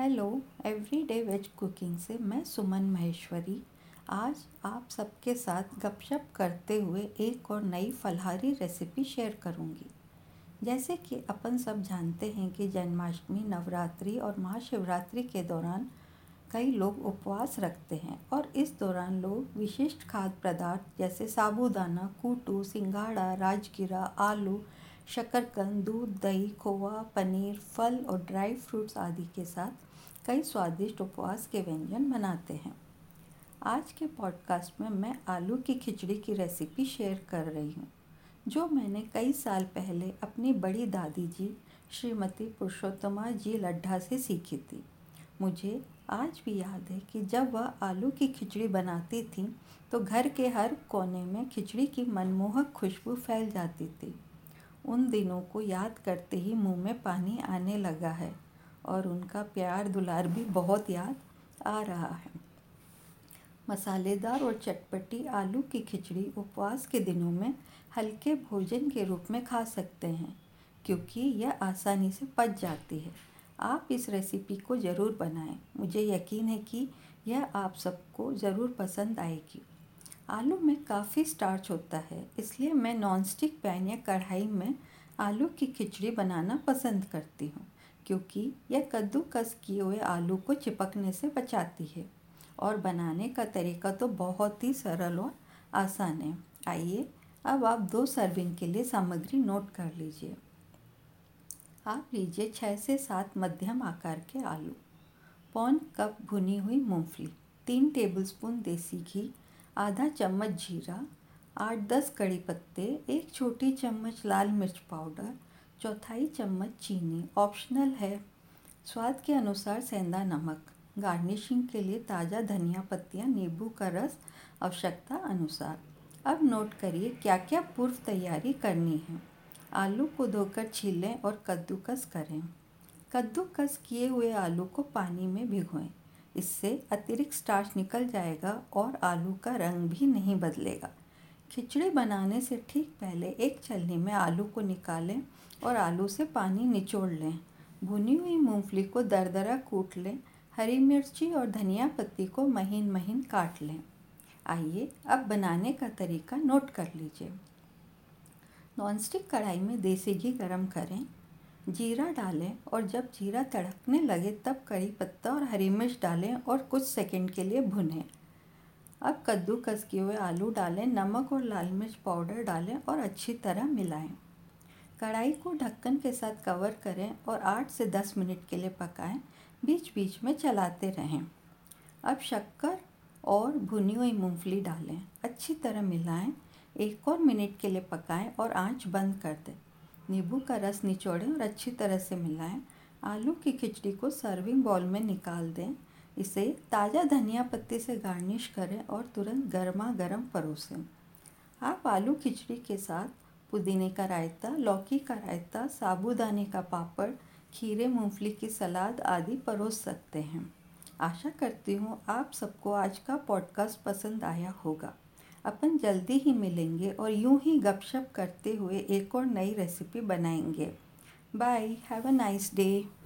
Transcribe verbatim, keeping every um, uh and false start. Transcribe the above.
Hello everyday veg cooking से मैं सुमन महेश्वरी आज आप सबके साथ गपशप करते हुए एक और नई फलहारी रेसिपी शेयर करूंगी। जैसे कि अपन सब जानते हैं कि जन्माष्टमी, नवरात्रि और महाशिवरात्रि के दौरान कई लोग उपवास रखते हैं और इस दौरान लोग विशिष्ट खाद्य पदार्थ जैसे साबूदाना, कूटू, सिंघाड़ा, राजगिरा, आलू, शक्करकंद, दूध, दही, खोवा, पनीर, फल और ड्राई फ्रूट्स आदि के साथ कई स्वादिष्ट उपवास के व्यंजन बनाते हैं। आज के पॉडकास्ट में मैं आलू की खिचड़ी की रेसिपी शेयर कर रही हूँ, जो मैंने कई साल पहले अपनी बड़ी दादी जी श्रीमती पुरुषोत्तमा जी लड्ढा से सीखी थी। मुझे आज भी याद है कि जब वह आलू की खिचड़ी बनाती थी तो घर के हर कोने में खिचड़ी की मनमोहक खुशबू फैल जाती थी। उन दिनों को याद करते ही मुंह में पानी आने लगा है और उनका प्यार दुलार भी बहुत याद आ रहा है। मसालेदार और चटपटी आलू की खिचड़ी उपवास के दिनों में हल्के भोजन के रूप में खा सकते हैं, क्योंकि यह आसानी से पच जाती है। आप इस रेसिपी को ज़रूर बनाएं, मुझे यकीन है कि यह आप सबको ज़रूर पसंद आएगी। आलू में काफ़ी स्टार्च होता है, इसलिए मैं नॉनस्टिक पैन या कढ़ाई में आलू की खिचड़ी बनाना पसंद करती हूँ, क्योंकि यह कद्दूकस किए हुए आलू को चिपकने से बचाती है और बनाने का तरीका तो बहुत ही सरल और आसान है। आइए अब आप दो सर्विंग के लिए सामग्री नोट कर लीजिए। आप लीजिए छः से सात मध्यम आकार के आलू, पौन कप भुनी हुई मूँगफली, तीन टेबलस्पून देसी घी, आधा चम्मच जीरा, आठ दस कड़ी पत्ते, एक छोटी चम्मच लाल मिर्च पाउडर, चौथाई चम्मच चीनी, ऑप्शनल है, स्वाद के अनुसार सेंधा नमक, गार्निशिंग के लिए ताज़ा धनिया पत्तियाँ, नींबू का रस आवश्यकता अनुसार। अब नोट करिए क्या क्या पूर्व तैयारी करनी है। आलू को धोकर छीलें और कद्दूकस करें। कद्दूकस किए हुए आलू को पानी में भिगोएं, इससे अतिरिक्त स्टार्च निकल जाएगा और आलू का रंग भी नहीं बदलेगा। खिचड़ी बनाने से ठीक पहले एक छलनी में आलू को निकालें और आलू से पानी निचोड़ लें। भुनी हुई मूंगफली को दरदरा कूट लें। हरी मिर्ची और धनिया पत्ती को महीन महीन काट लें। आइए अब बनाने का तरीका नोट कर लीजिए। नॉनस्टिक कढ़ाई में देसी घी गर्म करें, जीरा डालें और जब जीरा तड़कने लगे तब करी पत्ता और हरी मिर्च डालें और कुछ सेकंड के लिए भुनें। अब कद्दूकस किए हुए आलू डालें, नमक और लाल मिर्च पाउडर डालें और अच्छी तरह मिलाएं। कढ़ाई को ढक्कन के साथ कवर करें और आठ से दस मिनट के लिए पकाएं, बीच बीच में चलाते रहें। अब शक्कर और भुनी हुई मूँगफली डालें, अच्छी तरह मिलाएँ, एक और मिनट के लिए पकाएँ और आँच बंद कर दें। नींबू का रस निचोड़ें और अच्छी तरह से मिलाएं। आलू की खिचड़ी को सर्विंग बाउल में निकाल दें। इसे ताज़ा धनिया पत्ती से गार्निश करें और तुरंत गर्मा गर्म परोसें। आप आलू खिचड़ी के साथ पुदीने का रायता, लौकी का रायता, साबूदाने का पापड़, खीरे, मूंगफली की सलाद आदि परोस सकते हैं। आशा करती हूँ आप सबको आज का पॉडकास्ट पसंद आया होगा। अपन जल्दी ही मिलेंगे और यूं ही गपशप करते हुए एक और नई रेसिपी बनाएंगे। Bye, have a nice day.